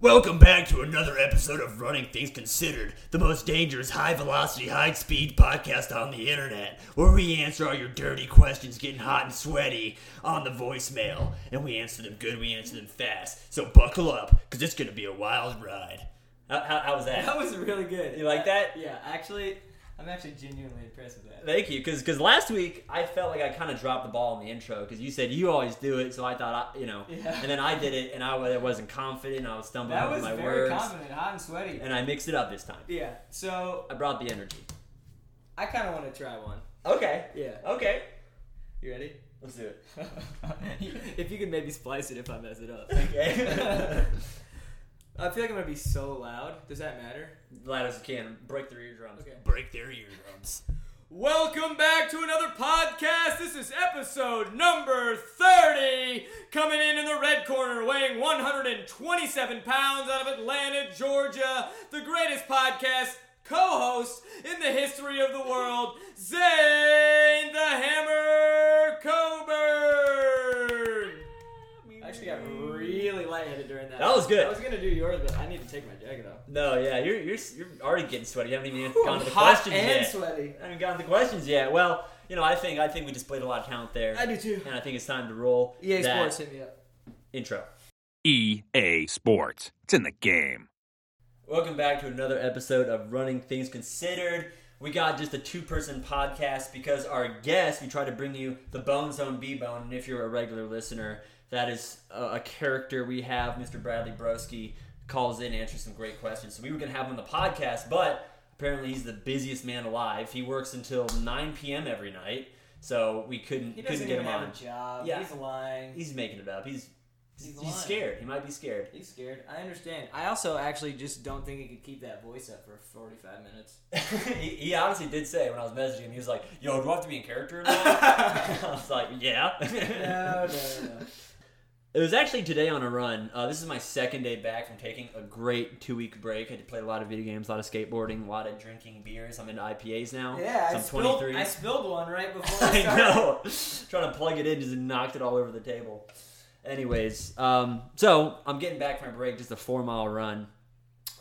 Welcome back to another episode of Running Things Considered, the most dangerous, high-velocity, high-speed podcast on the internet, where we answer all your dirty questions getting hot and sweaty on the voicemail. And we answer them good, we answer them fast. So buckle up, because it's going to be a wild ride. How was that? That was really good. You like that? Yeah, actually, I'm actually genuinely impressed with that. Thank you, because last week, I felt like I kind of dropped the ball in the intro, because you said you always do it, so I thought, and then I did it, and I wasn't confident, I was stumbling over my words. That was very confident, hot and sweaty. And I mixed it up this time. Yeah, so I brought the energy. I kind of want to try one. Okay. Yeah. Okay. You ready? Let's do it. If you could maybe splice it if I mess it up. Okay. I feel like I'm going to be so loud. Does that matter? Loud as you can. Break their eardrums. Okay. Break their eardrums. Welcome back to another podcast. This is episode number 30. Coming in the red corner, weighing 127 pounds out of Atlanta, Georgia. The greatest podcast co-host in the history of the world, Zane the Hammer Coburn. I actually got really lightheaded during that. That was good. I was gonna do yours, but I need to take my jacket off. No, yeah, you're already getting sweaty. You haven't even gone to the questions yet. Hot and sweaty. I haven't gotten to the questions yet. Well, I think we displayed a lot of talent there. I do too. And I think it's time to roll. EA Sports hit me up. Intro. EA Sports. It's in the game. Welcome back to another episode of Running Things Considered. We got just a two-person podcast because our guest, we try to bring you the Bone Zone B-Bone, and if you're a regular listener, that is a character we have. Mr. Bradley Broski calls in, answers some great questions. So we were going to have him on the podcast, but apparently he's the busiest man alive. He works until 9 p.m. every night, so we couldn't get him on. He doesn't even have a job. Yeah. He's lying. He's making it up. He's scared. He might be scared. He's scared. I understand. I also actually just don't think he could keep that voice up for 45 minutes. he honestly did say when I was messaging him, he was like, "Yo, do I have to be in character or not?" I was like, "Yeah." No. It was actually today on a run. This is my second day back from taking a great 2-week break. I had to play a lot of video games, a lot of skateboarding, a lot of drinking beers. I'm into IPAs now. Yeah, so I'm 23. I spilled one right before I started. I know. Trying to plug it in, just knocked it all over the table. Anyways, so I'm getting back from my break, just a 4-mile run.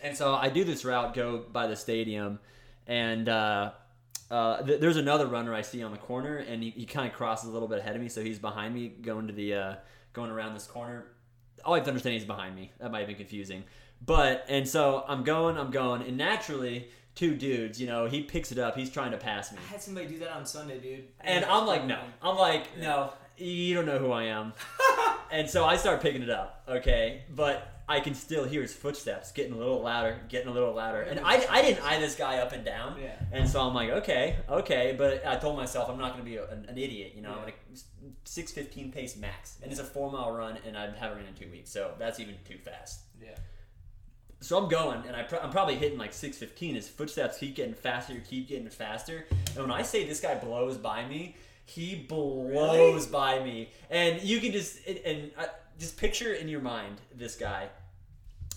And so I do this route, go by the stadium, and there's another runner I see on the corner, and he kind of crosses a little bit ahead of me, so he's behind me going to the... going around this corner. All I have to understand, he's behind me. That might have been confusing. And so I'm going, and naturally, two dudes, he picks it up. He's trying to pass me. I had somebody do that on Sunday, dude. And I'm like, no, you don't know who I am. And so I start picking it up, okay? But I can still hear his footsteps getting a little louder. And I didn't eye this guy up and down. Yeah. And so I'm like, okay. But I told myself I'm not going to be an idiot, I'm going to... 6:15 pace max, and it's a 4-mile run, and I haven't ran in 2 weeks, so that's even too fast. Yeah. So I'm going, and I'm probably hitting like 6:15. His footsteps keep getting faster, and when I say this guy blows by me, he blows by me, and you can just picture in your mind this guy.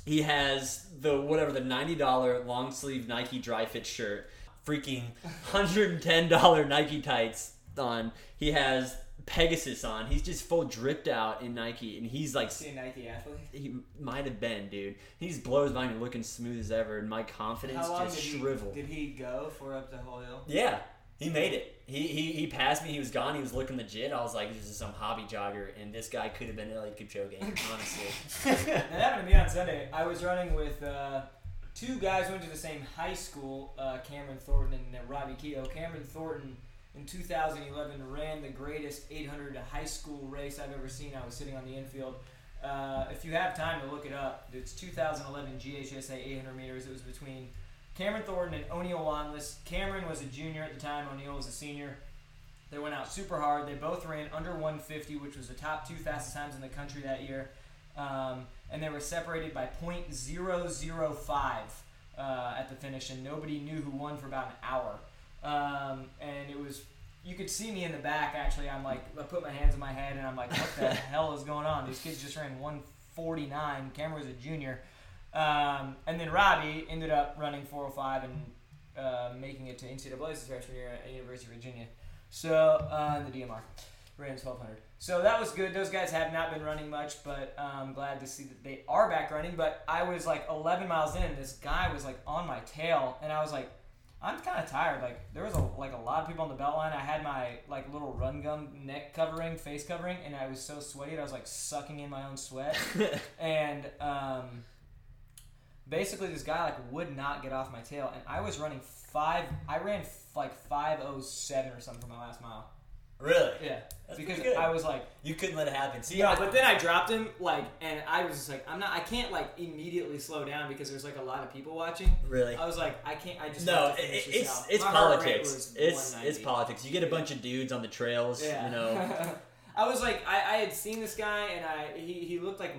He has the $90 long sleeve Nike dry fit shirt, freaking $110 Nike tights on. He has Pegasus on. He's just full dripped out in Nike, and he's like... Is he a Nike athlete? He might have been, dude. He just blows by me looking smooth as ever, and my confidence just shriveled. Did he go for up the whole hill? Yeah. He made it. He passed me. He was gone. He was looking legit. I was like, this is some hobby jogger, and this guy could have been like Kipchoge, honestly. That happened to me on Sunday. I was running with two guys who went to the same high school, Cameron Thornton and Robbie Keough. Cameron Thornton... in 2011, ran the greatest 800 high school race I've ever seen. I was sitting on the infield. If you have time to look it up, it's 2011 GHSA 800 meters. It was between Cameron Thornton and O'Neal Wandless. Cameron was a junior at the time. O'Neal was a senior. They went out super hard. They both ran under 150, which was the top two fastest times in the country that year. And they were separated by .005 at the finish, and nobody knew who won for about an hour. And it was, you could see me in the back, actually. I'm like, I put my hands on my head and I'm like, what the hell is going on? These kids just ran 149. Cameron was a junior. And then Robbie ended up running 405 and making it to NCAA his freshman year at University of Virginia. So, the DMR. Ran 1,200. So that was good. Those guys have not been running much, but I'm glad to see that they are back running. But I was like 11 miles in, and this guy was like on my tail, and I was like, I'm kind of tired. Like there was a lot of people on the belt line. I had my like little run gum neck covering, face covering, and I was so sweaty. I was like sucking in my own sweat, and basically this guy like would not get off my tail, and I was running I ran 5:07 or something for my last mile. Really? Yeah. That's because good. I was like... You couldn't let it happen. See, yeah, but then I dropped him, like, and I was just like, I can't, like, immediately slow down because there's, like, a lot of people watching. Really? I was like, I can't, I just... No, it's politics. It's politics. You get a bunch of dudes on the trails, you know. I was like, I had seen this guy, and he looked like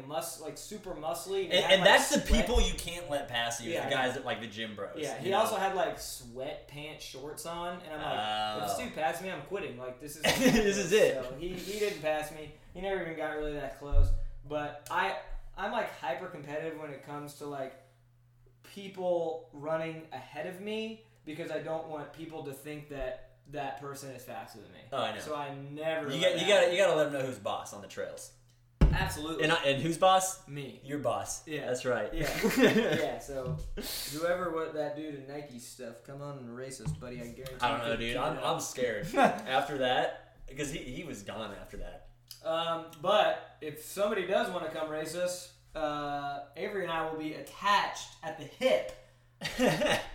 super muscly. And that's the people you can't let pass you, the guys that like the gym bros. Yeah, he also had like sweat pants shorts on, and I'm like, if this dude passes me, I'm quitting. Like this is this is it. So he didn't pass me. He never even got really that close. But I'm like hyper competitive when it comes to like people running ahead of me because I don't want people to think that person is faster than me. Oh, I know. So I never... You gotta let them know who's boss on the trails. Absolutely. And who's boss? Me. Your boss. Yeah. That's right. Yeah. Yeah, so whoever that dude in Nike stuff, come on and race us, buddy. I guarantee you. I don't know, dude. I'm scared after that because he was gone after that. But if somebody does want to come race us, Avery and I will be attached at the hip.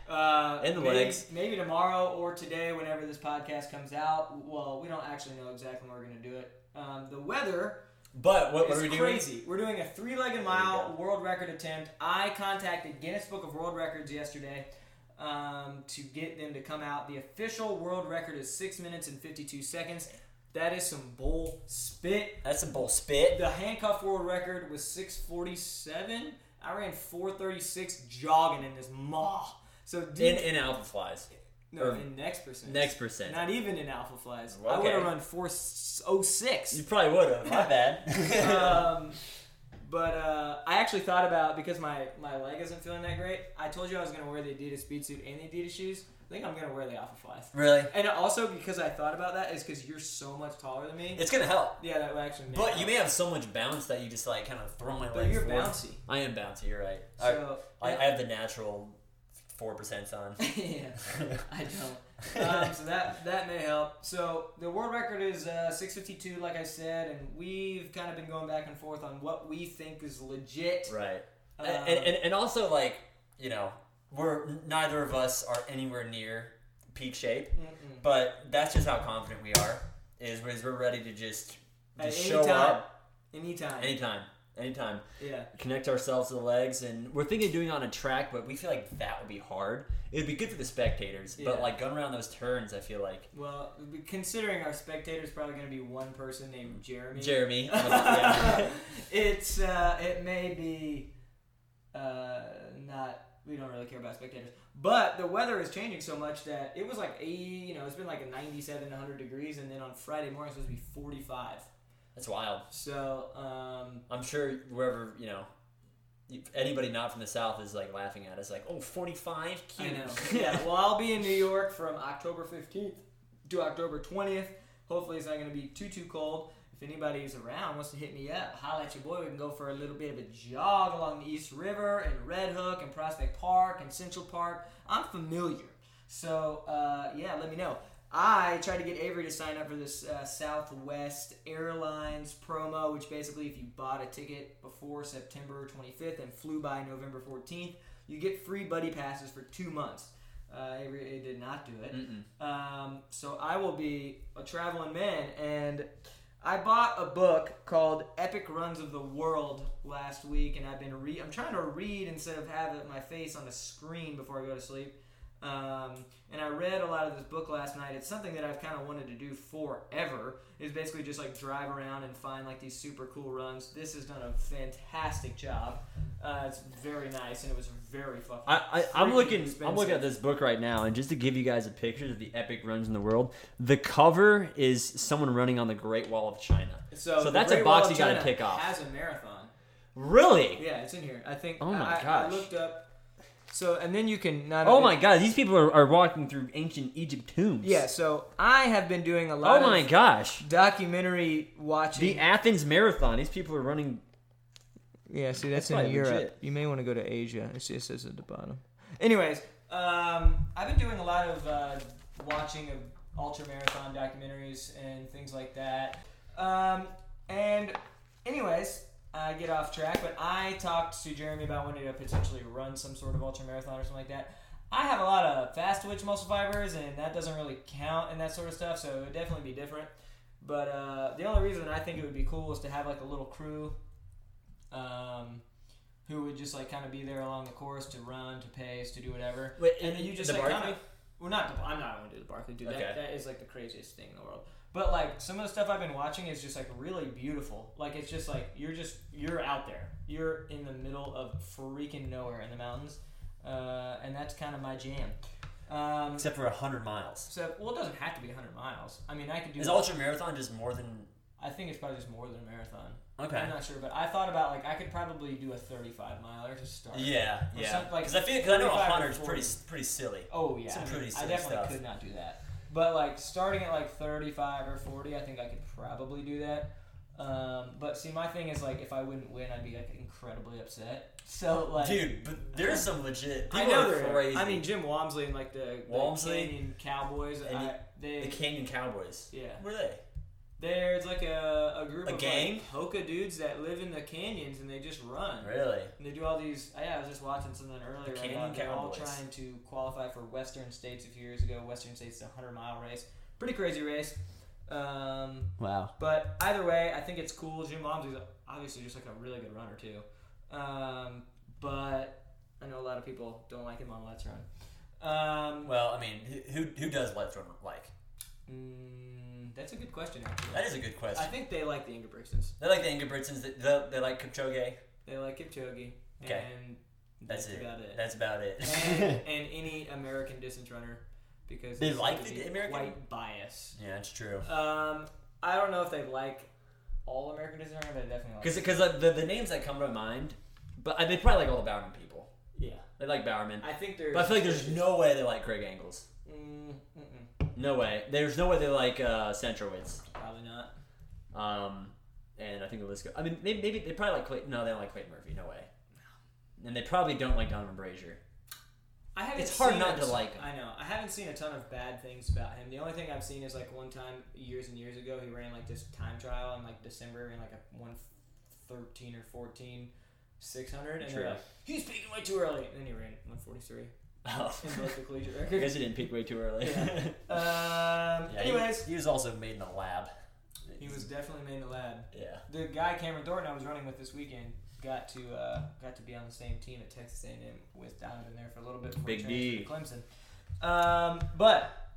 Legs. Maybe tomorrow or today, whenever this podcast comes out. Well, we don't actually know exactly when we're going to do it. The weather. But what is crazy. We're doing a 3-legged mile world record attempt. I contacted Guinness Book of World Records yesterday to get them to come out. The official world record is 6 minutes and 52 seconds. That is some bull spit. That's some bull spit. The handcuff world record was 6:47. I ran 4:36 jogging in this maw. So in Alpha Flies. No, in Next Percent. Next Percent. Not even in Alpha Flies. Okay. I would have run 4:06. You probably would have. My bad. But I actually thought about, because my leg isn't feeling that great, I told you I was going to wear the Adidas speed suit and the Adidas shoes. I think I'm going to wear the Alpha Flies. Really? And also because I thought about that is because you're so much taller than me. It's going to help. Yeah, that would actually make But you may have so much bounce that you just like kind of throw my legs forward. But you're bouncy. I am bouncy, you're right. So, I have the natural 4% on. Yeah, I don't. So that may help. So the world record is 6:52, like I said, and we've kind of been going back and forth on what we think is legit. Right. And also like, you know, neither of us are anywhere near peak shape, but that's just how confident we are. Is we're ready to just show up anytime. Yeah. Connect ourselves to the legs, and we're thinking of doing it on a track, but we feel like that would be hard. It would be good for the spectators, but like going around those turns, I feel like. Well, considering our spectators probably going to be one person named Jeremy. Yeah. It's it may be not. We don't really care about spectators. But the weather is changing so much that it was like it's been like a 97, 100 degrees, and then on Friday morning it's supposed to be 45. That's wild. So, I'm sure wherever, anybody not from the South is like laughing at us like, oh, 45? Cute. I know. Yeah, well, I'll be in New York from October 15th to October 20th. Hopefully it's not going to be too cold. If anybody's around, wants to hit me up, holla at your boy. We can go for a little bit of a jog along the East River and Red Hook and Prospect Park and Central Park. I'm familiar. So, let me know. I tried to get Avery to sign up for this Southwest Airlines promo, which basically if you bought a ticket before September 25th and flew by November 14th, you get free buddy passes for 2 months. Avery did not do it. So I will be a traveling man, and... I bought a book called Epic Runs of the World last week, and I've been I'm trying to read instead of have my face on a screen before I go to sleep. And I read a lot of this book last night. It's something that I've kind of wanted to do forever. Is basically just like drive around and find like these super cool runs. This has done a fantastic job. It's very nice, and it was very fucking. I'm looking at this book right now, and just to give you guys a picture of the epic runs in the world, the cover is someone running on the Great Wall of China. So that's a box you got to tick off. Has a marathon. Really? Yeah, it's in here. I think. Oh my gosh! I looked up. So, and then you can not only... Oh my God, these people are walking through ancient Egypt tombs. Yeah, so I have been doing a lot of documentary watching. The Athens Marathon. These people are running... Yeah, see, that's in Europe. Legit. You may want to go to Asia. It just says at the bottom. Anyways, I've been doing a lot of watching of ultramarathon documentaries and things like that. And anyways... I get off track, but I talked to Jeremy about wanting to potentially run some sort of ultramarathon or something like that. I have a lot of fast twitch muscle fibers, and that doesn't really count and that sort of stuff, so it would definitely be different. But the only reason I think it would be cool is to have like a little crew who would just like kind of be there along the course to run, to pace, to do whatever. Wait, and then you just like kind of... Well, I'm not going to do the Barkley. Dude, okay. That is like the craziest thing in the world. But like some of the stuff I've been watching is just like really beautiful. Like it's just like you're out there. You're in the middle of freaking nowhere in the mountains, and that's kind of my jam. Except for 100 miles. So well, it doesn't have to be 100 miles. I mean, I could do. Is ultra marathon just more than? I think it's probably just more than a marathon. Okay. I'm not sure, but I thought about like I could probably do a 35-miler to start. Yeah, yeah. Because like, I know 100 is pretty silly. Oh yeah, I definitely could not do that. But, like, starting at, like, 35 or 40, I think I could probably do that. But, see, my thing is, like, if I wouldn't win, I'd be, like, incredibly upset. So, like... Dude, but there's some legit... I know they're crazy. I mean, Jim Wamsley and, like, the Canyon Cowboys. The Canyon Cowboys. Yeah. Where are they? There's, like, a group of, gang? Like, Hoka dudes that live in the canyons, and they just run. Really? And they do all these... Yeah, I was just watching something earlier. The Canyon Cowboys. They're all trying to qualify for Western States a few years ago. Western States is a 100-mile race. Pretty crazy race. Wow. But either way, I think it's cool. Jim Wamsley's obviously just, like, a really good runner, too. But I know a lot of people don't like him on Let's Run. Well, I mean, who does Let's Run like? That's a good question, actually. That is a good question. I think they like the Ingebrigtsens. They like the Ingebrigtsens. They like Kipchoge. They like Kipchoge. Okay. And that's about it. That's about it. and any American distance runner, because they like the American white bias. Yeah, that's true. I don't know if they like all American distance runner, but they definitely like. Because the names that come to mind, but they probably like all the Bowerman people. Yeah, they like Bowerman. I think there's. But I feel like there's no way they like Craig Engels. No way. There's no way they like Centrowitz. Probably not. And I think the list goes. I mean, maybe they probably like Clayton. No, they don't like Clayton Murphy. No way. No. And they probably don't like Donovan Brazier. It's hard not to like him. I know. I haven't seen a ton of bad things about him. The only thing I've seen is like one time years and years ago he ran like this time trial in like December in like a 1:13 or 14 600 and they're like, he's peaking way too early, and then he ran 1:43. Oh. I guess he didn't peak way too early. Yeah. Anyways, he was also made in the lab. He was definitely made in the lab. Yeah. The guy Cameron Thornton I was running with this weekend got to be on the same team at Texas A&M with Donovan there for a little bit before Big D to Clemson. But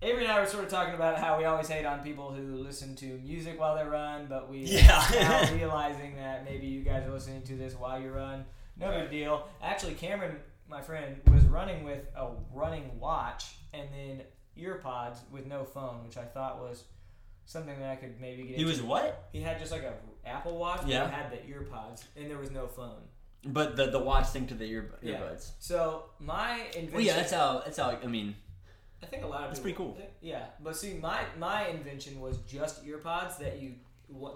Avery and I were sort of talking about how we always hate on people who listen to music while they run, but we are now realizing that maybe you guys are listening to this while you run. No big deal. Actually, Cameron, my friend, was running with a running watch and then earpods with no phone, which I thought was something that I could maybe get into. He was what? He had just like an Apple Watch, but it had the earpods, and there was no phone. But the watch thing to the earbuds. Yeah. So my invention... Well, yeah, that's how I mean... I think a lot of people... That's pretty cool. Yeah, but see, my invention was just earpods that you...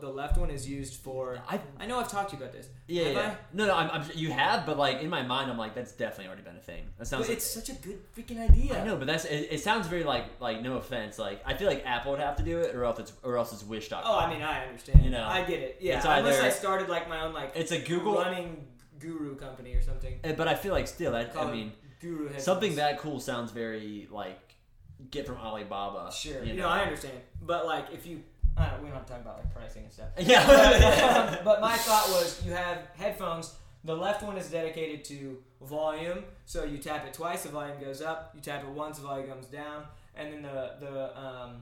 The left one is used for... I know I've talked to you about this. Yeah, No, you have, but like in my mind, I'm like, that's definitely already been a thing. That sounds. But like, it's such a good freaking idea. I know, but it sounds very like no offense, like I feel like Apple would have to do it, or else it's Wish.com. Oh, I mean, I understand. You know, I get it. Yeah, unless I started like my own like. It's a Google running guru company or something. But I feel like still, I mean, guru headphones. Something that cool sounds very like get from Alibaba. Sure, you know, I understand, but like if you. We don't have to talk about like pricing and stuff. Yeah. But my thought was, you have headphones. The left one is dedicated to volume, so you tap it twice, the volume goes up. You tap it once, the volume comes down. And then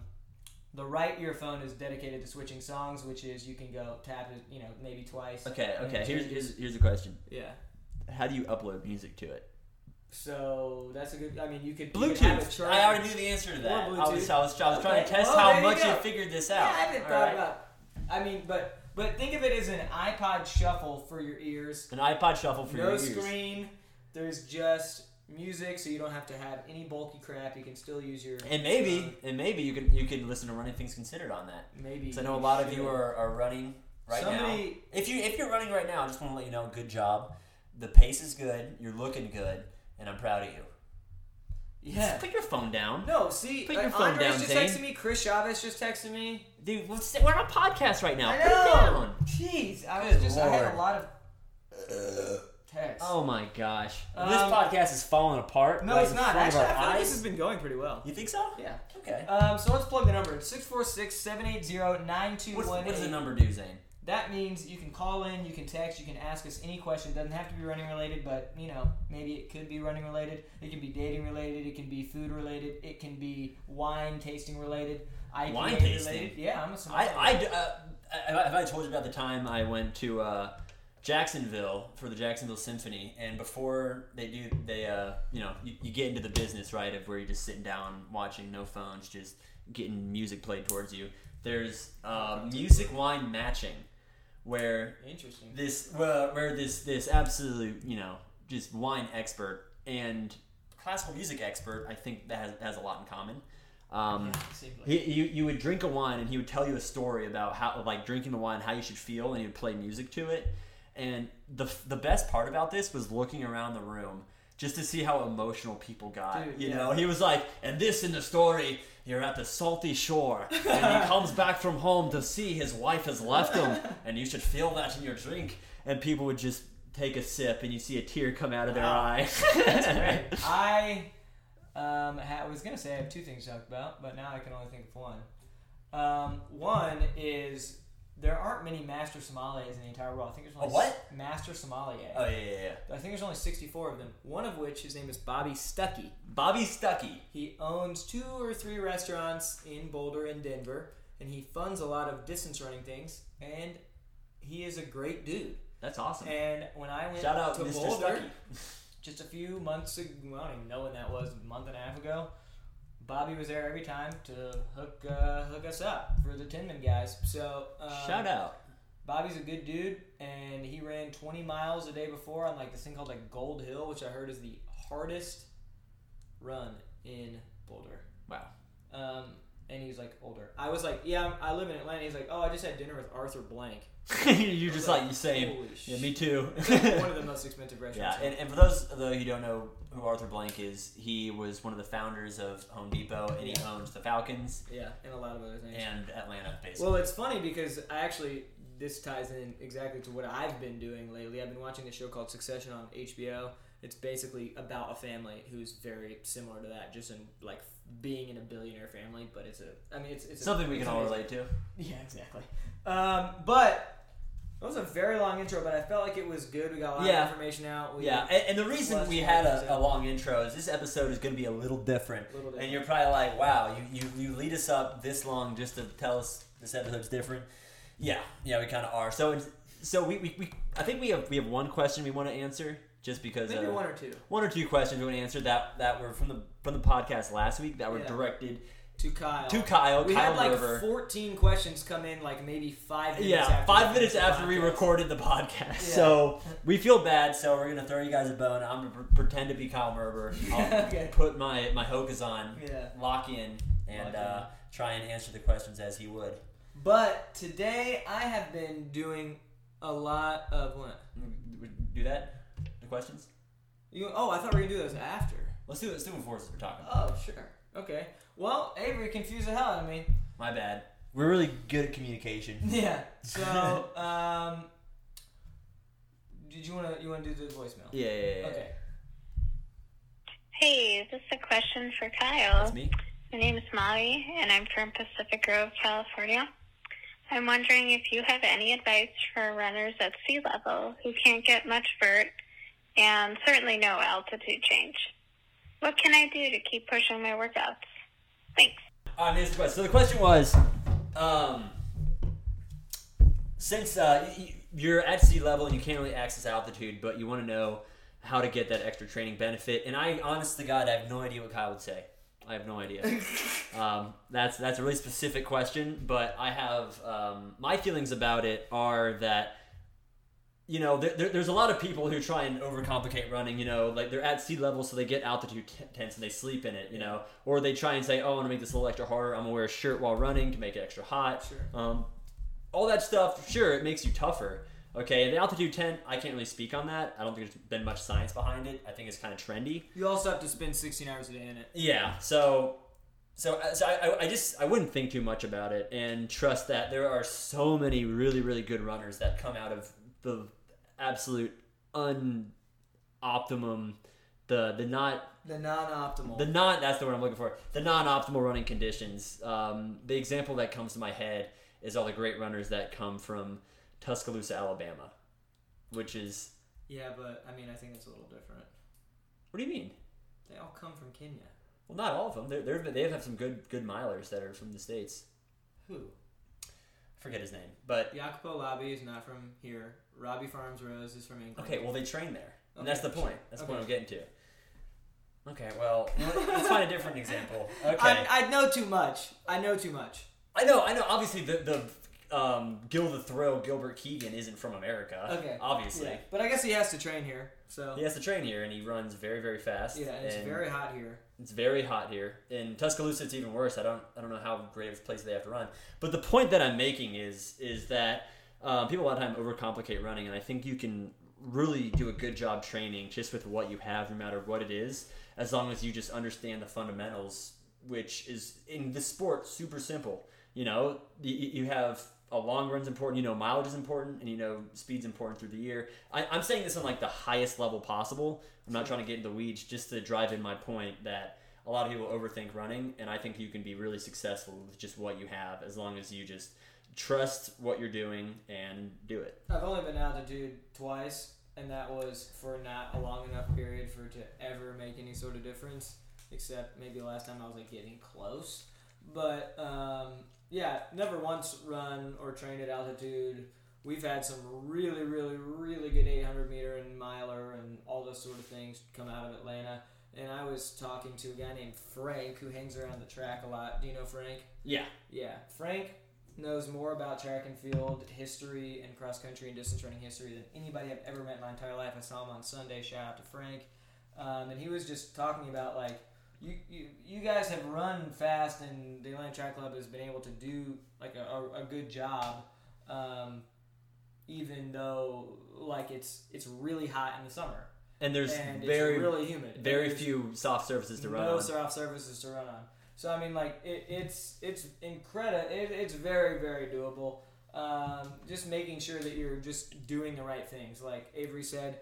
the right earphone is dedicated to switching songs, which is you can go tap it, you know, maybe twice. Okay. Here's a question. Yeah. How do you upload music to it? So that's a good. I mean, you could Bluetooth. I already knew the answer to that. I was trying to test how much you figured this out. Yeah, I haven't thought about. I mean, but think of it as an iPod shuffle for your ears. No screen, There's just music, so you don't have to have any bulky crap. You can still use your... And maybe you can listen to Running Things Considered on that. Maybe. Because I know a lot of you are running right now. If you're running right now, I just want to let you know, good job. The pace is good. You're looking good. And I'm proud of you. Yeah. Just put your phone down. No, see, put your phone down, Andres just texted me. Chris Chavez just texted me. Dude, we're on a podcast right now. I know. Put it down. Jeez, I had a lot of texts. Oh my gosh, this podcast is falling apart. No, it's not. Actually, I feel like this has been going pretty well. You think so? Yeah. Okay. So let's plug the number. It's 646-780-9218. What does the number do, Zane? That means you can call in, you can text, you can ask us any question. It doesn't have to be running related, but, you know, maybe it could be running related. It can be dating related. It can be food related. It can be wine tasting related. IPA wine tasting? Related. Yeah, I'm a smart guy. Have I told you about the time I went to Jacksonville for the Jacksonville Symphony, and before you get into the business, right, of where you're just sitting down watching, no phones, just getting music played towards you, there's music-wine matching. Where this absolute, you know, just wine expert and classical music expert, I think that has a lot in common. You would drink a wine and he would tell you a story about how, like, drinking the wine, how you should feel, and he would play music to it. And the best part about this was looking around the room just to see how emotional people got. Dude, you know, he was like, and this in the story, you're at the salty shore, and he comes back from home to see his wife has left him, and you should feel that in your drink. And people would just take a sip, and you see a tear come out of their eye. That's great. I was going to say I have two things to talk about, but now I can only think of one. One is... there aren't many master sommeliers in the entire world. I think there's only master sommelier. Oh yeah. I think there's only 64 of them. One of which, his name is Bobby Stuckey. Bobby Stuckey. He owns 2 or 3 restaurants in Boulder and Denver, and he funds a lot of distance running things. And he is a great dude. That's awesome. And when I went to Mr. Boulder, just a few months ago, I don't even know when that was, a month and a half ago. Bobby was there every time to hook us up for the Tinman guys. So shout out. Bobby's a good dude, and he ran 20 miles a day before on like this thing called like Gold Hill, which I heard is the hardest run in Boulder. Wow. And he was like older. I was like, yeah, I live in Atlanta. He's like, oh, I just had dinner with Arthur Blank. You're just like you same. Yeah, me too. One of the most expensive restaurants. Yeah, and for those though who don't know who Arthur Blank is, he was one of the founders of Home Depot, and he owns the Falcons. Yeah, and a lot of other things. And Atlanta, basically. Well, it's funny because this ties in exactly to what I've been doing lately. I've been watching a show called Succession on HBO. It's basically about a family who's very similar to that, just in like being in a billionaire family, but it's something we can all relate to. Yeah, exactly. But that was a very long intro, but I felt like it was good. We got a lot of information out. And the reason we had a long intro is this episode is going to be a little different. And you're probably like, wow, you lead us up this long just to tell us this episode's different. Yeah, we kind of are. So we I think we have one question we want to answer. Just because maybe one or two questions we want to answer that were from the podcast last week that were directed to Kyle. We Kyle had Merber. 14 questions come in, like maybe 5 minutes. Yeah, 5 minutes after we recorded the podcast. Yeah. So we feel bad. So we're gonna throw you guys a bone. I'm gonna pretend to be Kyle Merber. I'll put my hokas on, lock in, try and answer the questions as he would. But today I have been doing a lot of what? Do that. Questions? I thought we were going to do those after. Let's do them before we're talking about. Oh, sure. Okay. Well, Avery confused the hell out of me. My bad. We're really good at communication. Yeah. So, did you want to do the voicemail? Yeah. Okay. Hey, is this a question for Kyle? That's me. My name is Molly, and I'm from Pacific Grove, California. I'm wondering if you have any advice for runners at sea level who can't get much vert and certainly no altitude change. What can I do to keep pushing my workouts? Thanks. All right, so the question was, since you're at sea level and you can't really access altitude, but you want to know how to get that extra training benefit, and I, honest to God, I have no idea what Kyle would say. I have no idea. That's a really specific question, but I have my feelings about it are that you know, there's a lot of people who try and overcomplicate running, you know, like they're at sea level, so they get altitude tents and they sleep in it, you know, or they try and say, oh, I'm going to make this a little extra harder. I'm going to wear a shirt while running to make it extra hot. Sure. All that stuff, sure, it makes you tougher. Okay, the altitude tent, I can't really speak on that. I don't think there's been much science behind it. I think it's kind of trendy. You also have to spend 16 hours a day in it. Yeah, So I wouldn't think too much about it and trust that there are so many really, really good runners that come out of the absolute unoptimum, the non-optimal running conditions. The example that comes to my head is all the great runners that come from Tuscaloosa, Alabama, which is... Yeah, but I mean, I think it's a little different. What do you mean? They all come from Kenya. Well, not all of them. They have some good milers that are from the States. Who? I forget his name. But Jacopo Labbe is not from here. Robbie Farms-Rose is from England. Okay, well, they train there. Okay, and that's the point. That's the point I'm getting to. Okay, well, let's find a different example. Okay. I know too much. I know. Obviously, the Gil the Thrill, Gilbert Keegan, isn't from America. Okay. Obviously. Yeah. But I guess he has to train here. So he has to train here, and he runs very, very fast. Yeah, and it's very hot here. It's very hot here. In Tuscaloosa, it's even worse. I don't know how great of a place they have to run. But the point that I'm making is that people a lot of time overcomplicate running, and I think you can really do a good job training just with what you have, no matter what it is, as long as you just understand the fundamentals, which is, in this sport, super simple. You know, you have... A long run's important, you know, mileage is important, and you know, speed's important through the year. I'm saying this on like the highest level possible. I'm not trying to get into the weeds, just to drive in my point that a lot of people overthink running, and I think you can be really successful with just what you have as long as you just trust what you're doing and do it. I've only been altitude twice, and that was for not a long enough period for it to ever make any sort of difference, except maybe last time I was like getting close. But, yeah, never once run or trained at altitude. We've had some really, really, really good 800-meter and miler and all those sort of things come out of Atlanta. And I was talking to a guy named Frank who hangs around the track a lot. Do you know Frank? Yeah. Yeah. Frank knows more about track and field history and cross-country and distance running history than anybody I've ever met in my entire life. I saw him on Sunday. Shout out to Frank. And he was just talking about, like, You guys have run fast, and the Atlanta Track Club has been able to do like a good job, even though like it's really hot in the summer. And there's it's really humid. Very few soft surfaces to run on. No soft surfaces to run on. So I mean, like it's incredible. It's very, very doable. Just making sure that you're just doing the right things. Like Avery said,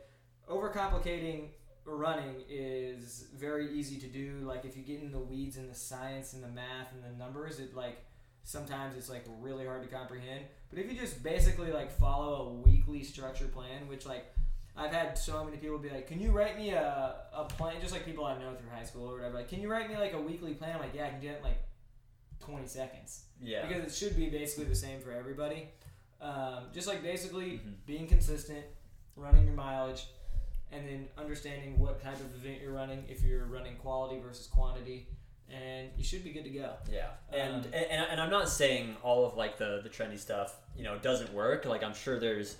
overcomplicating running is very easy to do. Like if you get in the weeds and the science and the math and the numbers, it like sometimes it's like really hard to comprehend. But if you just basically like follow a weekly structure plan, which like I've had so many people be like, can you write me a plan? Just like people I know through high school or whatever, like, can you write me like a weekly plan? I'm like, yeah, I can do it in like 20 seconds. Yeah, because it should be basically the same for everybody. Just like basically being consistent, running your mileage, and then understanding what type of event you're running, if you're running quality versus quantity, and you should be good to go. Yeah, and I'm not saying all of like the trendy stuff, you know, doesn't work. Like I'm sure there's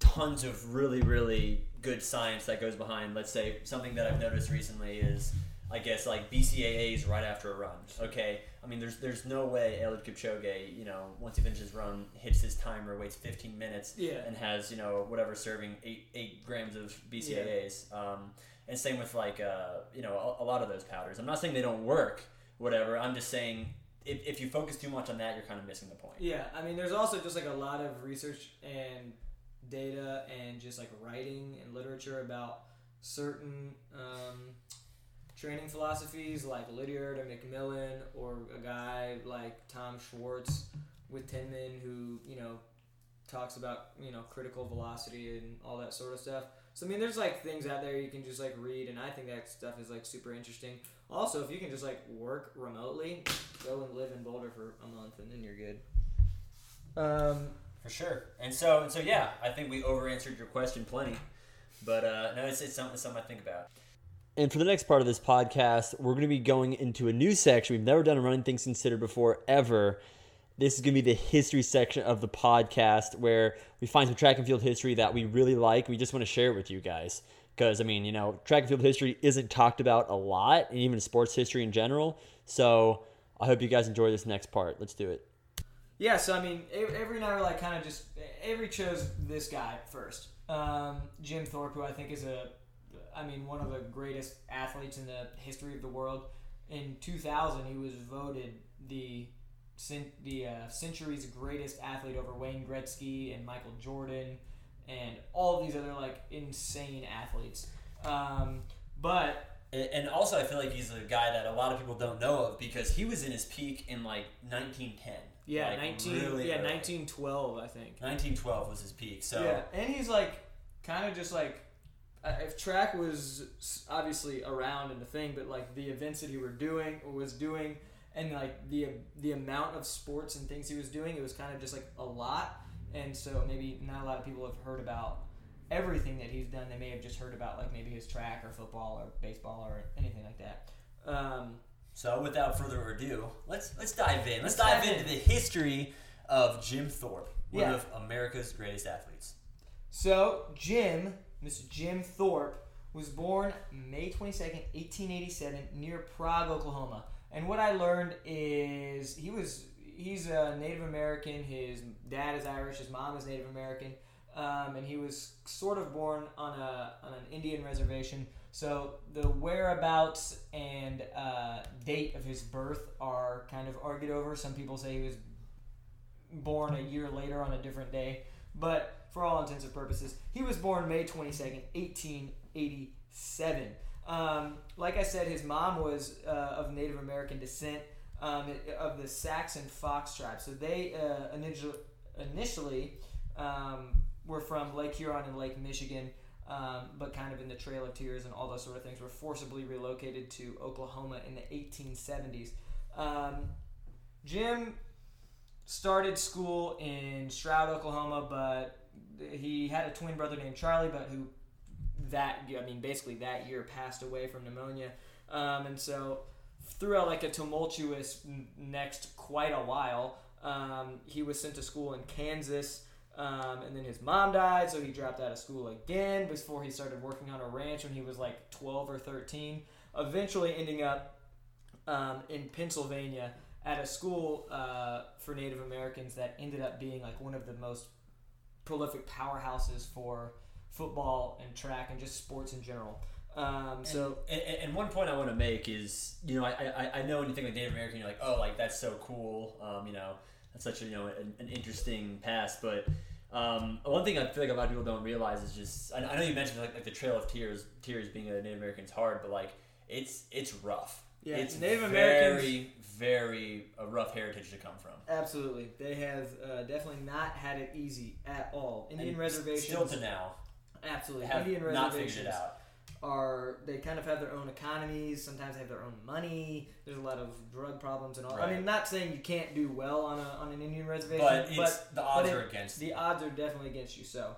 tons of really, really good science that goes behind. Let's say something that I've noticed recently is, I guess, like BCAAs right after a run. Okay, I mean there's no way Eliud Kipchoge, you know, once he finishes his run, hits his timer, waits 15 minutes, and has, you know, whatever serving 8 grams of BCAAs. Yeah. And same with like you know, a lot of those powders. I'm not saying they don't work, whatever. I'm just saying if you focus too much on that, you're kind of missing the point. Yeah, I mean there's also just like a lot of research and data and just like writing and literature about certain training philosophies like Lydiard or McMillan, or a guy like Tom Schwartz with Tinman who, you know, talks about, you know, critical velocity and all that sort of stuff. So, I mean, there's like things out there you can just like read, and I think that stuff is like super interesting. Also, if you can just like work remotely, go and live in Boulder for a month and then you're good. For sure. And so yeah, I think we over-answered your question plenty, but no, it's something I think about. And for the next part of this podcast, we're going to be going into a new section. We've never done a Running Things Considered before, ever. This is going to be the history section of the podcast where we find some track and field history that we really like. We just want to share it with you guys because, I mean, you know, track and field history isn't talked about a lot, and even sports history in general. So I hope you guys enjoy this next part. Let's do it. Yeah, so, I mean, every night we're like kind of just – Avery chose this guy first, Jim Thorpe, who I think is one of the greatest athletes in the history of the world. In 2000, he was voted the century's greatest athlete over Wayne Gretzky and Michael Jordan and all of these other like insane athletes. And also I feel like he's a guy that a lot of people don't know of because he was in his peak in like 1910. Yeah, 1912 I think. 1912 was his peak. So yeah, and he's like kind of just like if track was obviously around in the thing, but like the events that he was doing. And, like, the amount of sports and things he was doing, it was kind of just, like, a lot. And so maybe not a lot of people have heard about everything that he's done. They may have just heard about, like, maybe his track or football or baseball or anything like that. So without further ado, let's dive in. Let's dive into the history of Jim Thorpe, one of America's greatest athletes. So Mr. Jim Thorpe, was born May 22nd, 1887 near Prague, Oklahoma. And what I learned is he's a Native American. His dad is Irish. His mom is Native American, and he was sort of born on an Indian reservation. So the whereabouts and date of his birth are kind of argued over. Some people say he was born a year later on a different day, but for all intents and purposes, he was born May 22nd, 1887. Like I said, his mom was of Native American descent, of the Saxon Fox tribe. So they initially were from Lake Huron and Lake Michigan, but kind of in the Trail of Tears and all those sort of things were forcibly relocated to Oklahoma in the 1870s. Jim started school in Stroud, Oklahoma, but he had a twin brother named Charlie, but that year passed away from pneumonia, and so throughout like a tumultuous next quite a while, he was sent to school in Kansas, and then his mom died, so he dropped out of school again before he started working on a ranch when he was like 12 or 13, eventually ending up in Pennsylvania at a school for Native Americans that ended up being like one of the most prolific powerhouses for football and track and just sports in general. So one point I want to make is, you know, I know when you think of Native American, you're like, oh, like that's so cool. You know, that's such a, you know, an interesting past. But one thing I feel like a lot of people don't realize is just, I know you mentioned like the Trail of Tears being a Native American's hard, but like it's rough. Yeah, it's Native Americans, very, very rough heritage to come from. Absolutely, they have definitely not had it easy at all. Indian reservations still to now. Absolutely. Indian reservations they kind of have their own economies, sometimes they have their own money, there's a lot of drug problems and all. Right. I mean, not saying you can't do well on an Indian reservation, but the odds are against you. The odds are definitely against you, so.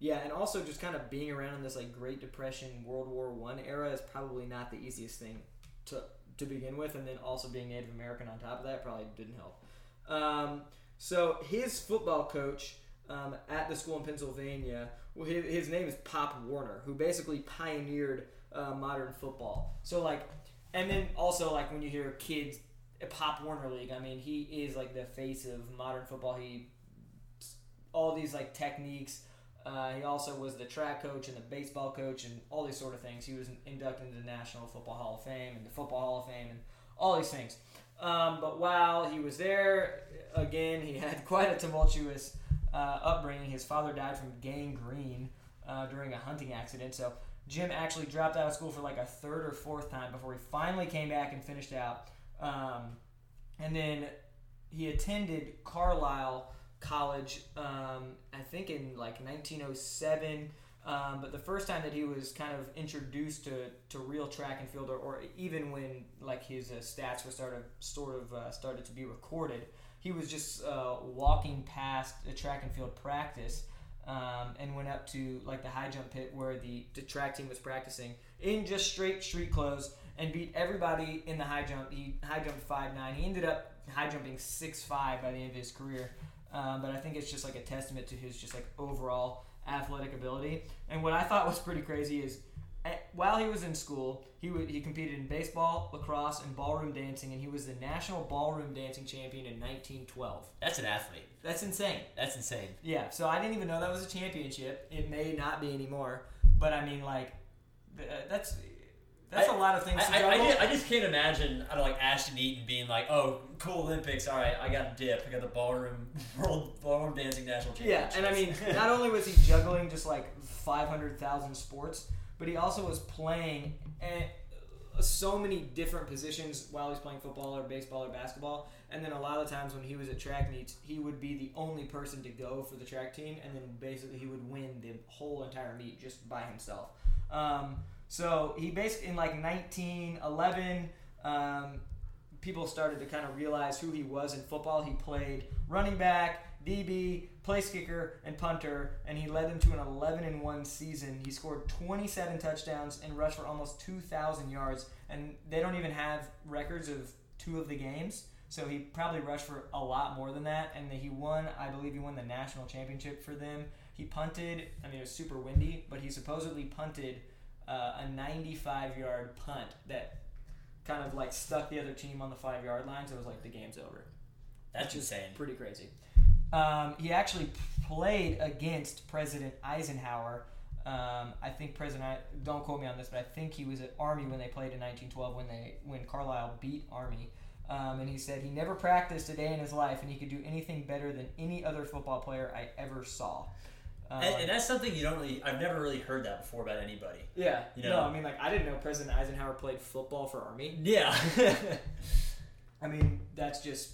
And also just kind of being around in this like Great Depression, World War I era is probably not the easiest thing to begin with, and then also being Native American on top of that probably didn't help. So his football coach at the school in Pennsylvania, his name is Pop Warner, who basically pioneered modern football. So like, and then also like when you hear kids, Pop Warner League, I mean, he is like the face of modern football. He, all these like techniques. He also was the track coach and the baseball coach and all these sort of things. He was inducted into the National Football Hall of Fame and the Football Hall of Fame and all these things. But while he was there, again, he had quite a tumultuous upbringing. His father died from gangrene during a hunting accident, so Jim actually dropped out of school for like a third or fourth time before he finally came back and finished out, and then he attended Carlisle College I think in like 1907, but the first time that he was kind of introduced to real track and field, or even when like his stats were started to be recorded, he was just walking past a track and field practice, and went up to like the high jump pit where the track team was practicing in just straight street clothes and beat everybody in the high jump. He high jumped 5'9". He ended up high jumping 6'5" by the end of his career. But I think it's just like a testament to his just like overall athletic ability. And what I thought was pretty crazy is while he was in school, he competed in baseball, lacrosse, and ballroom dancing, and he was the national ballroom dancing champion in 1912. That's an athlete. That's insane. That's insane. Yeah, so I didn't even know that was a championship. It may not be anymore, but I mean, like, that's a lot of things. I just can't imagine, I don't like Ashton Eaton being like, oh, cool Olympics. All right, I got a dip. I got the ballroom dancing national championship. Yeah, and I mean, not only was he juggling just like 500,000 sports, but he also was playing so many different positions while he was playing football or baseball or basketball. And then a lot of the times when he was at track meets, he would be the only person to go for the track team. And then basically he would win the whole entire meet just by himself. So he basically, in like 1911, people started to kind of realize who he was in football. He played running back, DB, place kicker, and punter, and he led them to an 11-1 season. He scored 27 touchdowns and rushed for almost 2,000 yards, and they don't even have records of two of the games, so he probably rushed for a lot more than that, and he won, I believe he won the national championship for them. He punted, I mean, it was super windy, but he supposedly punted a 95-yard punt that kind of like stuck the other team on the 5-yard line, so it was like the game's over. That's insane. Pretty crazy. He actually played against President Eisenhower. I think don't quote me on this, but I think he was at Army when they played in 1912 when Carlisle beat Army. And he said he never practiced a day in his life and he could do anything better than any other football player I ever saw. And that's something you don't really, I've never really heard that before about anybody. Yeah. You know? No, I mean, like, I didn't know President Eisenhower played football for Army. Yeah. I mean, that's just...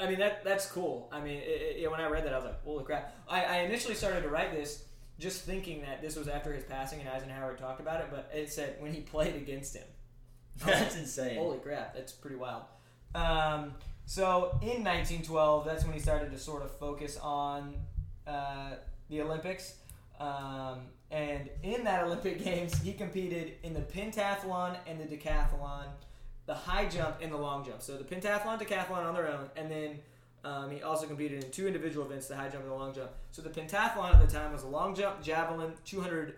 I mean, that's cool. I mean, when I read that, I was like, holy crap. I initially started to write this just thinking that this was after his passing and Eisenhower talked about it, but it said when he played against him. That's insane. Holy crap. That's pretty wild. So in 1912, that's when he started to sort of focus on the Olympics. And in that Olympic Games, he competed in the pentathlon and the decathlon, the high jump and the long jump. So the pentathlon, decathlon on their own, and then he also competed in two individual events, the high jump and the long jump. So the pentathlon at the time was a long jump, javelin, 200.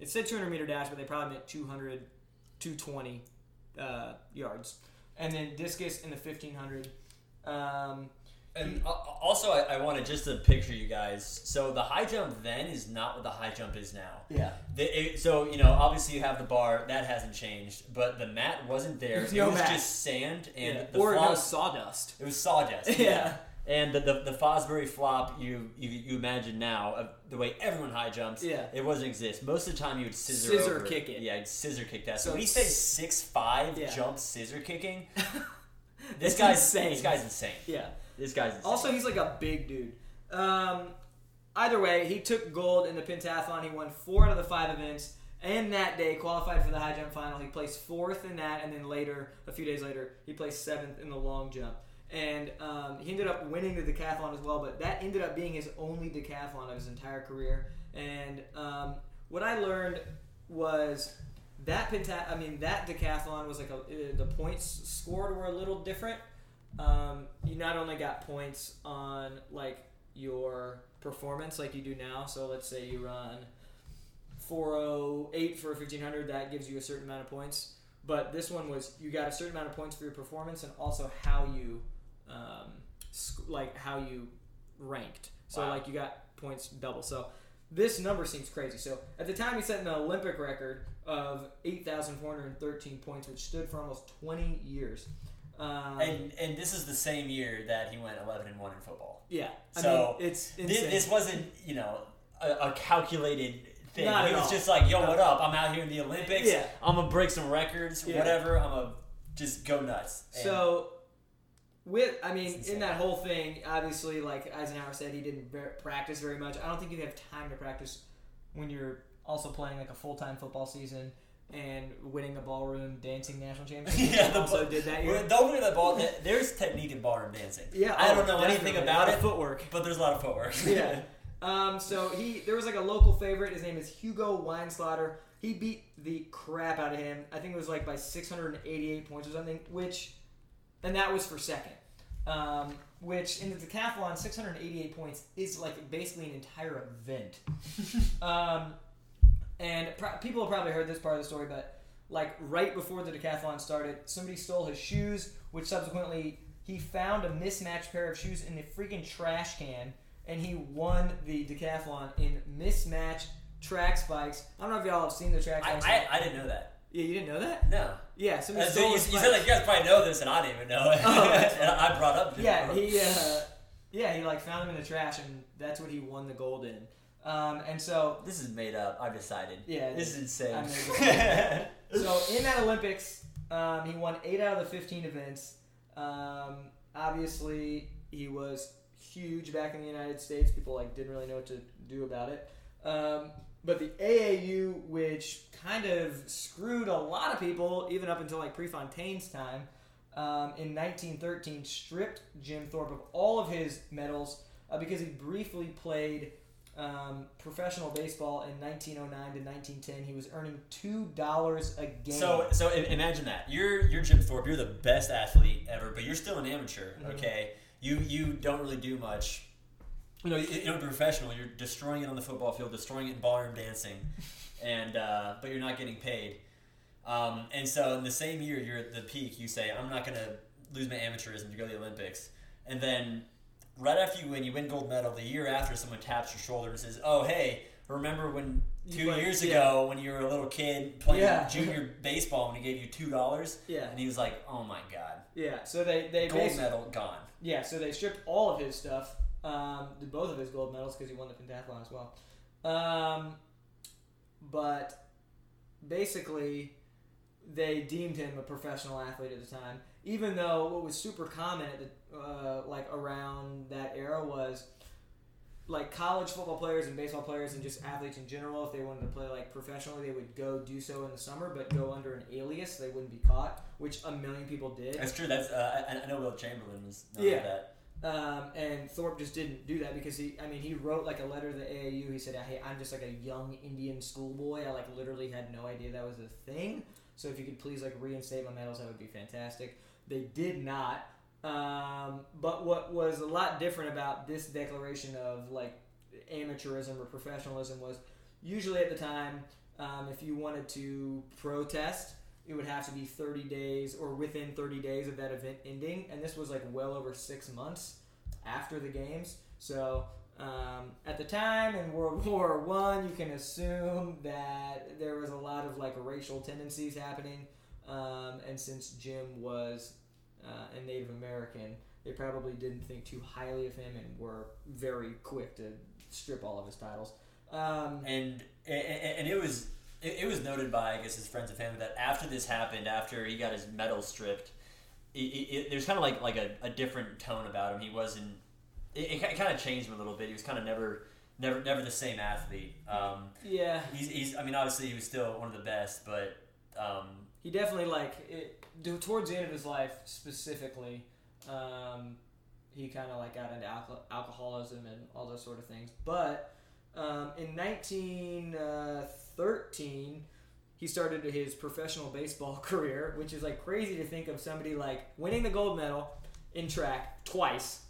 It said 200-meter dash, but they probably meant 220 yards. And then discus in the 1500. And also, I wanted just to picture you guys. So the high jump then is not what the high jump is now. Yeah. So, you know, obviously you have the bar. That hasn't changed. But the mat wasn't there. It was just sand. And yeah. It was sawdust. It was sawdust. Yeah. And the Fosbury flop you imagine now, the way everyone high jumps, yeah, it doesn't exist. Most of the time you would scissor over kick it. Yeah, you'd scissor kick that. So we say 6'5", yeah, jump scissor kicking. This guy's insane. Yeah. This guy's insane. Also, he's like a big dude. Either way, he took gold in the pentathlon. He won 4 out of the 5 events. And that day, qualified for the high jump final. He placed 4th in that. And then later, a few days later, he placed 7th in the long jump. And he ended up winning the decathlon as well. But that ended up being his only decathlon of his entire career. And what I learned was that decathlon was like the points scored were a little different. You not only got points on like your performance like you do now, so let's say you run 4:08 for a 1500, that gives you a certain amount of points, but this one was you got a certain amount of points for your performance and also how you how you ranked. So wow. Like you got points double, so this number seems crazy. So at the time he set an Olympic record of 8,413 points, which stood for almost 20 years. And this is the same year that he went 11-1 in football. Yeah, so I mean, it's insane. This wasn't, you know, a calculated thing. Not he was all. Just like, yo, what up? I'm out here in the Olympics. Yeah. I'm gonna break some records, yeah, whatever. I'm gonna just go nuts. And so, in that whole thing, obviously, like Eisenhower said, he didn't practice very much. I don't think you have time to practice when you're also playing like a full time football season. And winning a ballroom dancing national championship. Yeah, also did that year. Don't win the ball. There's technique in ballroom dancing. Yeah, I don't know anything about it. Footwork, but there's a lot of footwork. Yeah. So there was like a local favorite. His name is Hugo Weinslaughter. He beat the crap out of him. I think it was like by 688 points or something. Which, and that was for second. Which in the decathlon, 688 points is like basically an entire event. And people have probably heard this part of the story, but like right before the decathlon started, somebody stole his shoes, which subsequently he found a mismatched pair of shoes in the freaking trash can, and he won the decathlon in mismatched track spikes. I don't know if y'all have seen the track spikes. I didn't know that. Yeah, you didn't know that? No. Yeah, somebody stole his spikes. You said like you guys probably know this, and I didn't even know it. Oh, that's and I brought up to he like found them in the trash, and that's what he won the gold in. And so this is made up. I've decided. Yeah, this is insane. So in that Olympics, he won 8 out of the 15 events. Obviously, he was huge back in the United States. People like didn't really know what to do about it. But the AAU, which kind of screwed a lot of people, even up until like Prefontaine's time, in 1913, stripped Jim Thorpe of all of his medals because he briefly played. Professional baseball in 1909 to 1910, he was earning $2 a game. So imagine that you're Jim Thorpe, you're the best athlete ever, but you're still an amateur. Mm-hmm. Okay, you don't really do much. You know, you don't be professional. You're destroying it on the football field, destroying it in ballroom dancing, and but you're not getting paid. And so in the same year you're at the peak, you say, "I'm not going to lose my amateurism to go to the Olympics," and then. Right after you win gold medal, the year after someone taps your shoulder and says, "Oh, hey, remember when 2 years ago when you were a little kid playing junior baseball and he gave you $2?" Yeah. And he was like, "Oh, my God." Yeah, so they gold medal, gone. Yeah, so they stripped all of his stuff, both of his gold medals because he won the pentathlon as well. But basically they deemed him a professional athlete at the time. Even though what was super common at the like around that era was like college football players and baseball players and just athletes in general, if they wanted to play like professionally, they would go do so in the summer, but go under an alias so they wouldn't be caught, which a million people did. That's true. That's I know Will Chamberlain was not like that. And Thorpe just didn't do that because he wrote like a letter to the AAU. He said, "Hey, I'm just like a young Indian schoolboy. I like literally had no idea that was a thing. So if you could please like reinstate my medals, that would be fantastic." They did not. But what was a lot different about this declaration of like amateurism or professionalism was usually at the time, if you wanted to protest, it would have to be 30 days or within 30 days of that event ending. And this was like well over 6 months after the games. So at the time in World War One, you can assume that there was a lot of like racial tendencies happening. And since Jim was a Native American, they probably didn't think too highly of him and were very quick to strip all of his titles. And it was noted by, I guess, his friends and family that after this happened, after he got his medal stripped, there's kind of like a different tone about him. He wasn't. It kind of changed him a little bit. He was kind of never the same athlete. He's. I mean, obviously, he was still one of the best, but. He definitely, towards the end of his life specifically, he kind of, got into alcoholism and all those sort of things. But in 1913, he started his professional baseball career, which is, crazy to think of somebody, winning the gold medal in track twice,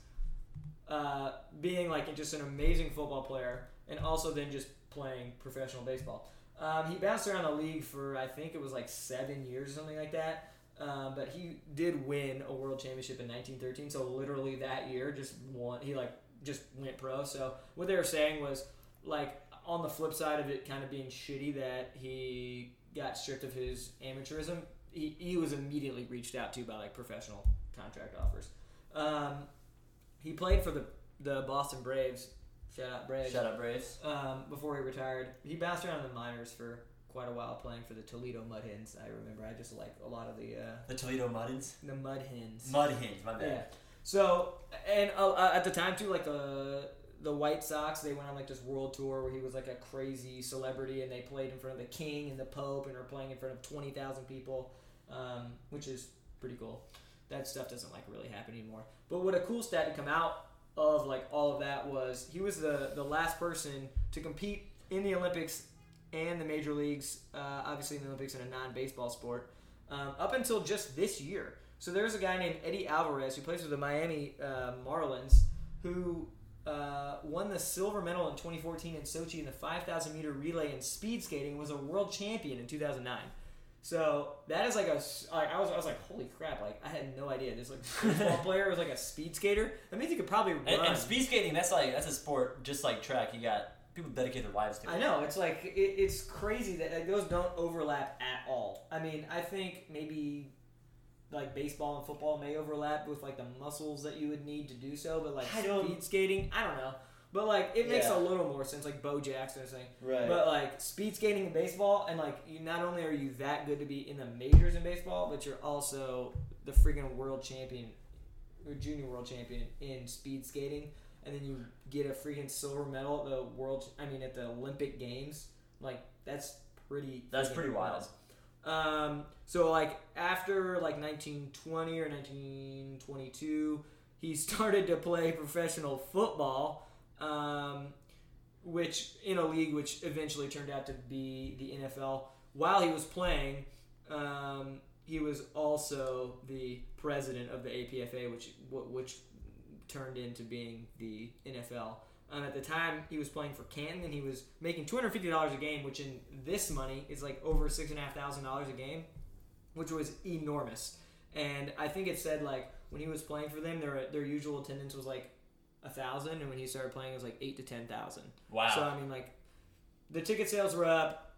being, just an amazing football player, and also then just playing professional baseball. He bounced around the league for, I think it was 7 years or something like that. But he did win a world championship in 1913. So literally that year just won. He just went pro. So what they were saying was on the flip side of it kind of being shitty that he got stripped of his amateurism, he was immediately reached out to by professional contract offers. He played for the Boston Braves. Shout out Braves. Before he retired, he bounced around in the minors for quite a while, playing for the Toledo Mud Hens. I remember. I just like a lot of the Toledo Mud Hens. The Mud Hens. Mud Hens. My bad. Yeah. So and at the time too, the White Sox, they went on this world tour where he was a crazy celebrity, and they played in front of the King and the Pope, and were playing in front of 20,000 people, which is pretty cool. That stuff doesn't really happen anymore. But what a cool stat to come out of all of that was he was the last person to compete in the Olympics and the major leagues, obviously in the Olympics in a non-baseball sport, up until just this year. So there's a guy named Eddie Alvarez who plays for the Miami Marlins who won the silver medal in 2014 in Sochi in the 5,000 meter relay in speed skating and was a world champion in 2009. So that is like a I was like, holy crap, like I had no idea this like football player was like a speed skater. That means he could probably run. And speed skating, that's a sport just like track. You got people dedicate their lives to it. I know. It's like it's crazy that like, those don't overlap at all. I mean, I think maybe like baseball and football may overlap with like the muscles that you would need to do so, but like speed skating, I don't know. But like it makes a little more sense, like Bo Jackson or something. Right. But like speed skating in baseball, and like you not only are you that good to be in the majors in baseball, but you're also the freaking world champion or junior world champion in speed skating. And then you get a freaking silver medal at the at the Olympic Games. Like that's pretty wild. So like after like 1920 or 1922, he started to play professional football, which in a league which eventually turned out to be the NFL. While he was playing, he was also the president of the APFA, which turned into being the NFL. At the time, he was playing for Canton, and he was making $250 a game, which in this money is like over $6,500 a game, which was enormous. And I think it said like when he was playing for them, their usual attendance was like 1,000, and when he started playing, it was like 8,000 to 10,000. Wow! So I mean, like the ticket sales were up.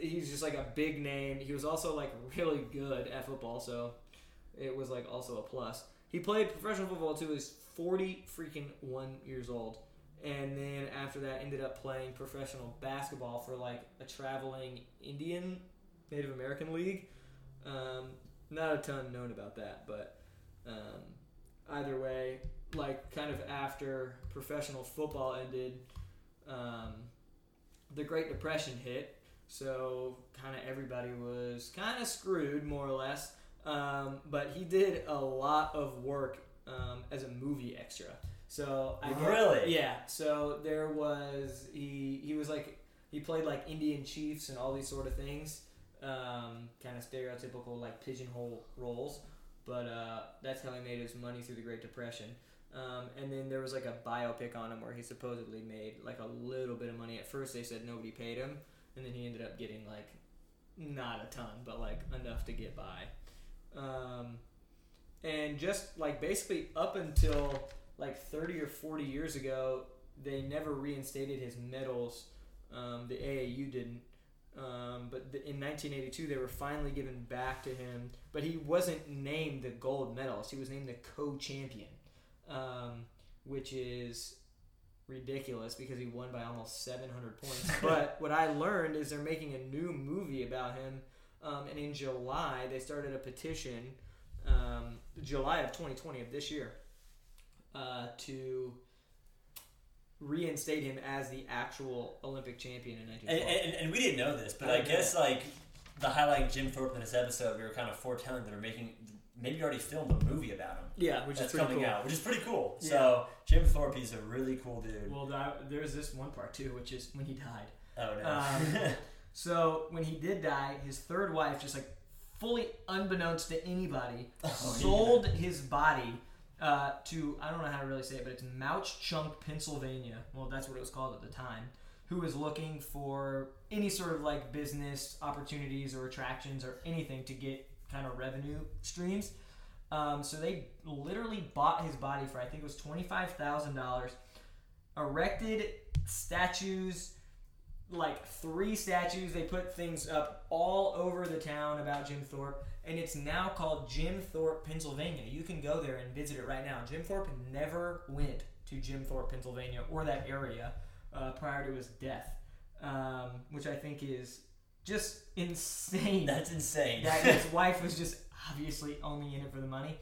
He's just like a big name. He was also like really good at football, so it was like also a plus. He played professional football until he was 41 years old. And then after that, ended up playing professional basketball for like a traveling Indian Native American league. Not a ton known about that, but either way, like kind of after professional football ended, the Great Depression hit. So kind of everybody was kind of screwed, more or less. But he did a lot of work as a movie extra. So I guess, really? Yeah. So there was he was like he played like Indian chiefs and all these sort of things, kind of stereotypical like pigeonhole roles. But that's how he made his money through the Great Depression. And then there was like a biopic on him where he supposedly made like a little bit of money. At first they said nobody paid him, and then he ended up getting like not a ton, but like enough to get by. And just like basically up until like 30 or 40 years ago, they never reinstated his medals. The AAU didn't. But in 1982, they were finally given back to him. But he wasn't named the gold medalist. He was named the co-champion, which is ridiculous because he won by almost 700 points. But what I learned is they're making a new movie about him. And in July, they started a petition, July of 2020 of this year, to reinstate him as the actual Olympic champion in 1912. And we didn't know this, but I guess like the highlight Jim Thorpe in this episode, we were kind of foretelling that we're maybe already filmed a movie about him. Yeah, which is pretty cool. Yeah. So Jim Thorpe, he's a really cool dude. Well, there's this one part too, which is when he died. Oh no. So when he did die, his third wife, just like fully unbeknownst to anybody, sold his body to, I don't know how to really say it, but it's Mauchunk, Pennsylvania. Well, that's what it was called at the time. Who was looking for any sort of like business opportunities or attractions or anything to get kind of revenue streams. So they literally bought his body for, I think it was $25,000, erected statues. Like 3 statues, they put things up all over the town about Jim Thorpe, and it's now called Jim Thorpe, Pennsylvania. You can go there and visit it right now. Jim Thorpe never went to Jim Thorpe, Pennsylvania, or that area prior to his death, which I think is just insane. That's insane. That his wife was just obviously only in it for the money,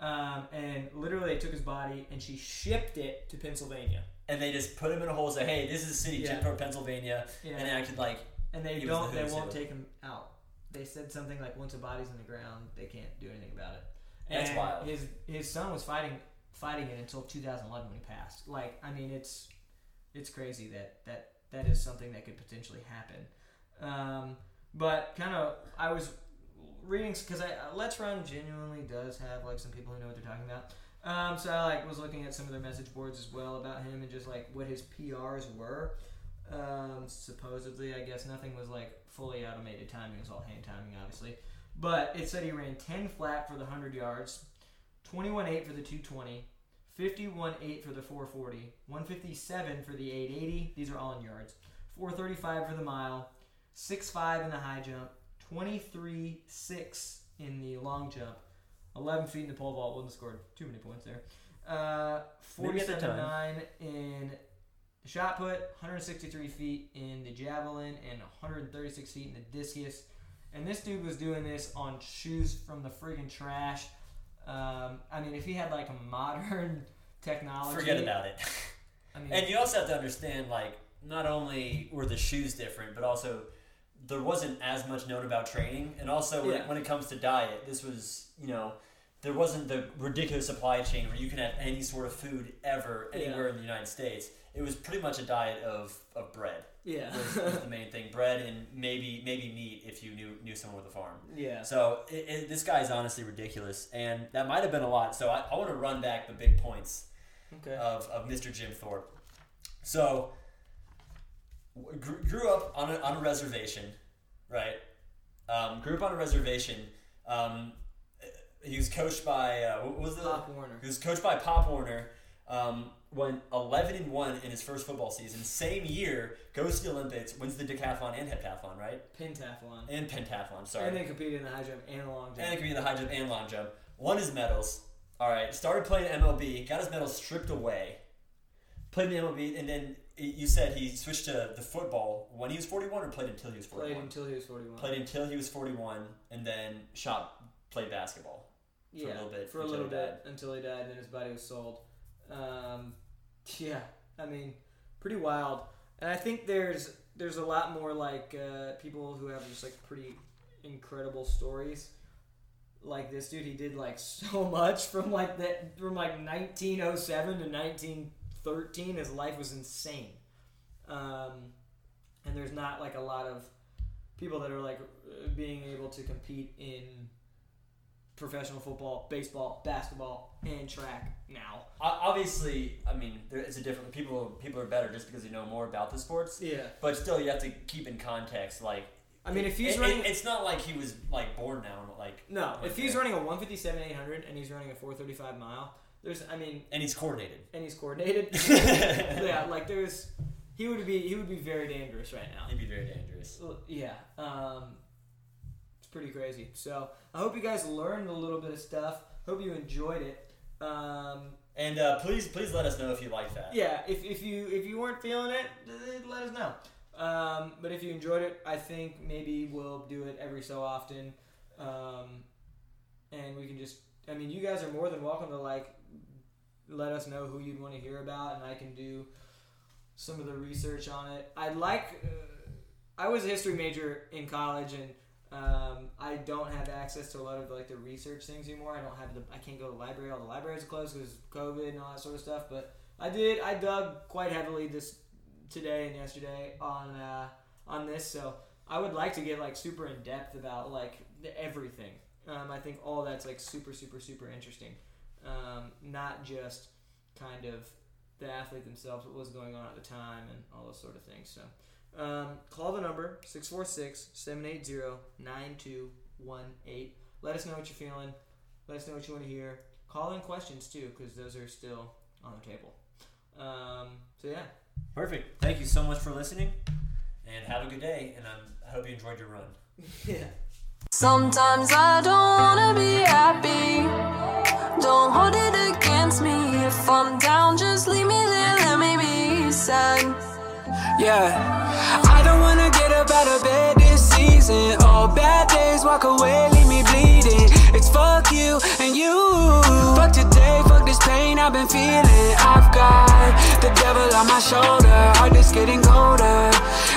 and literally they took his body and she shipped it to Pennsylvania. And they just put him in a hole and say, hey, this is the city, Jim Thorpe, Pennsylvania. Yeah. And they acted like... And they won't take him out. They said something like, once a body's in the ground, they can't do anything about it. And that's wild. His son was fighting it until 2011 when he passed. Like, I mean, it's crazy that is something that could potentially happen. But kind of, I was reading, because Let's Run genuinely does have like some people who know what they're talking about. So I like was looking at some of their message boards as well about him and just like what his PRs were. Supposedly, I guess nothing was like fully automated timing. It was all hand timing, obviously. But it said he ran 10 flat for the 100 yards, 21.8 for the 220, 51.8 for the 440, 157 for the 880. These are all in yards. 435 for the mile, 6.5 in the high jump, 23.6 in the long jump, 11 feet in the pole vault. Wouldn't have scored too many points there. 47.9 in shot put, 163 feet in the javelin, and 136 feet in the discus. And this dude was doing this on shoes from the friggin' trash. I mean, if he had like a modern technology, forget about it. I mean, and you also have to understand, like, not only were the shoes different, but also there wasn't as much known about training. And also when it comes to diet, this was, you know, there wasn't the ridiculous supply chain where you can have any sort of food ever anywhere in the United States. It was pretty much a diet of bread. Yeah, was the main thing. Bread and maybe meat if you knew someone with a farm. Yeah. So this guy is honestly ridiculous, and that might have been a lot. So I want to run back the big points of Mr. Jim Thorpe. So grew up on a reservation, right? Grew up on a reservation. He was coached by Pop Warner. He was coached by Pop Warner. Went 11-1 in his first football season. Same year, goes to the Olympics, wins the decathlon and heptathlon, right? Pentathlon. And pentathlon, sorry. And then competed in the high jump and long jump. Won his medals. All right. Started playing MLB. Got his medals stripped away. Played in the MLB, and then you said he switched to the football when he was 41, or played until he was 41? Played until he was 41, and then played basketball for a little bit. For a little bit until he died, and then his body was sold. Yeah, I mean, pretty wild. And I think there's a lot more like people who have just like pretty incredible stories. Like this dude, he did like so much from 1907 to 1913. His life was insane. And there's not like a lot of people that are like being able to compete in professional football, baseball, basketball, and track now. Obviously, I mean, it's a different. People are better just because they know more about the sports. Yeah. But still, you have to keep in context. Like, I mean, if he's running, it's not like he was like born now. Like, no, if he's running a 157.800 and he's running a 435 mile, and he's coordinated. Yeah, like he would be very dangerous right now. He'd be very dangerous. Yeah. Pretty crazy. So I hope you guys learned a little bit of stuff. Hope you enjoyed it. And please let us know if you like that. Yeah, if you weren't feeling it, let us know. But if you enjoyed it, I think maybe we'll do it every so often. And we can just, I mean, you guys are more than welcome to like let us know who you'd want to hear about, and I can do some of the research on it. I was a history major in college, and I don't have access to a lot of like the research things anymore. I can't go to the library. All the libraries are closed because COVID and all that sort of stuff. But I dug quite heavily this today and yesterday on this. So I would like to get like super in depth about like everything. I think all that's like super, super, super interesting. Not just kind of the athlete themselves, what was going on at the time and all those sort of things. So. Call the number 646-780-9218. Let us know what you're feeling. Let us know what you want to hear. Call in questions too, because those are still on the table. So yeah, perfect. Thank you so much for listening, and have a good day. And I hope you enjoyed your run. Yeah. Sometimes I don't wanna be happy. Don't hold it against me. If I'm down, just leave me there. Let me be sad. Yeah, I don't wanna get up out of bed this season. All bad days walk away, leave me bleeding. It's fuck you and you. Fuck today, fuck this pain I've been feeling. I've got the devil on my shoulder, heart is getting colder.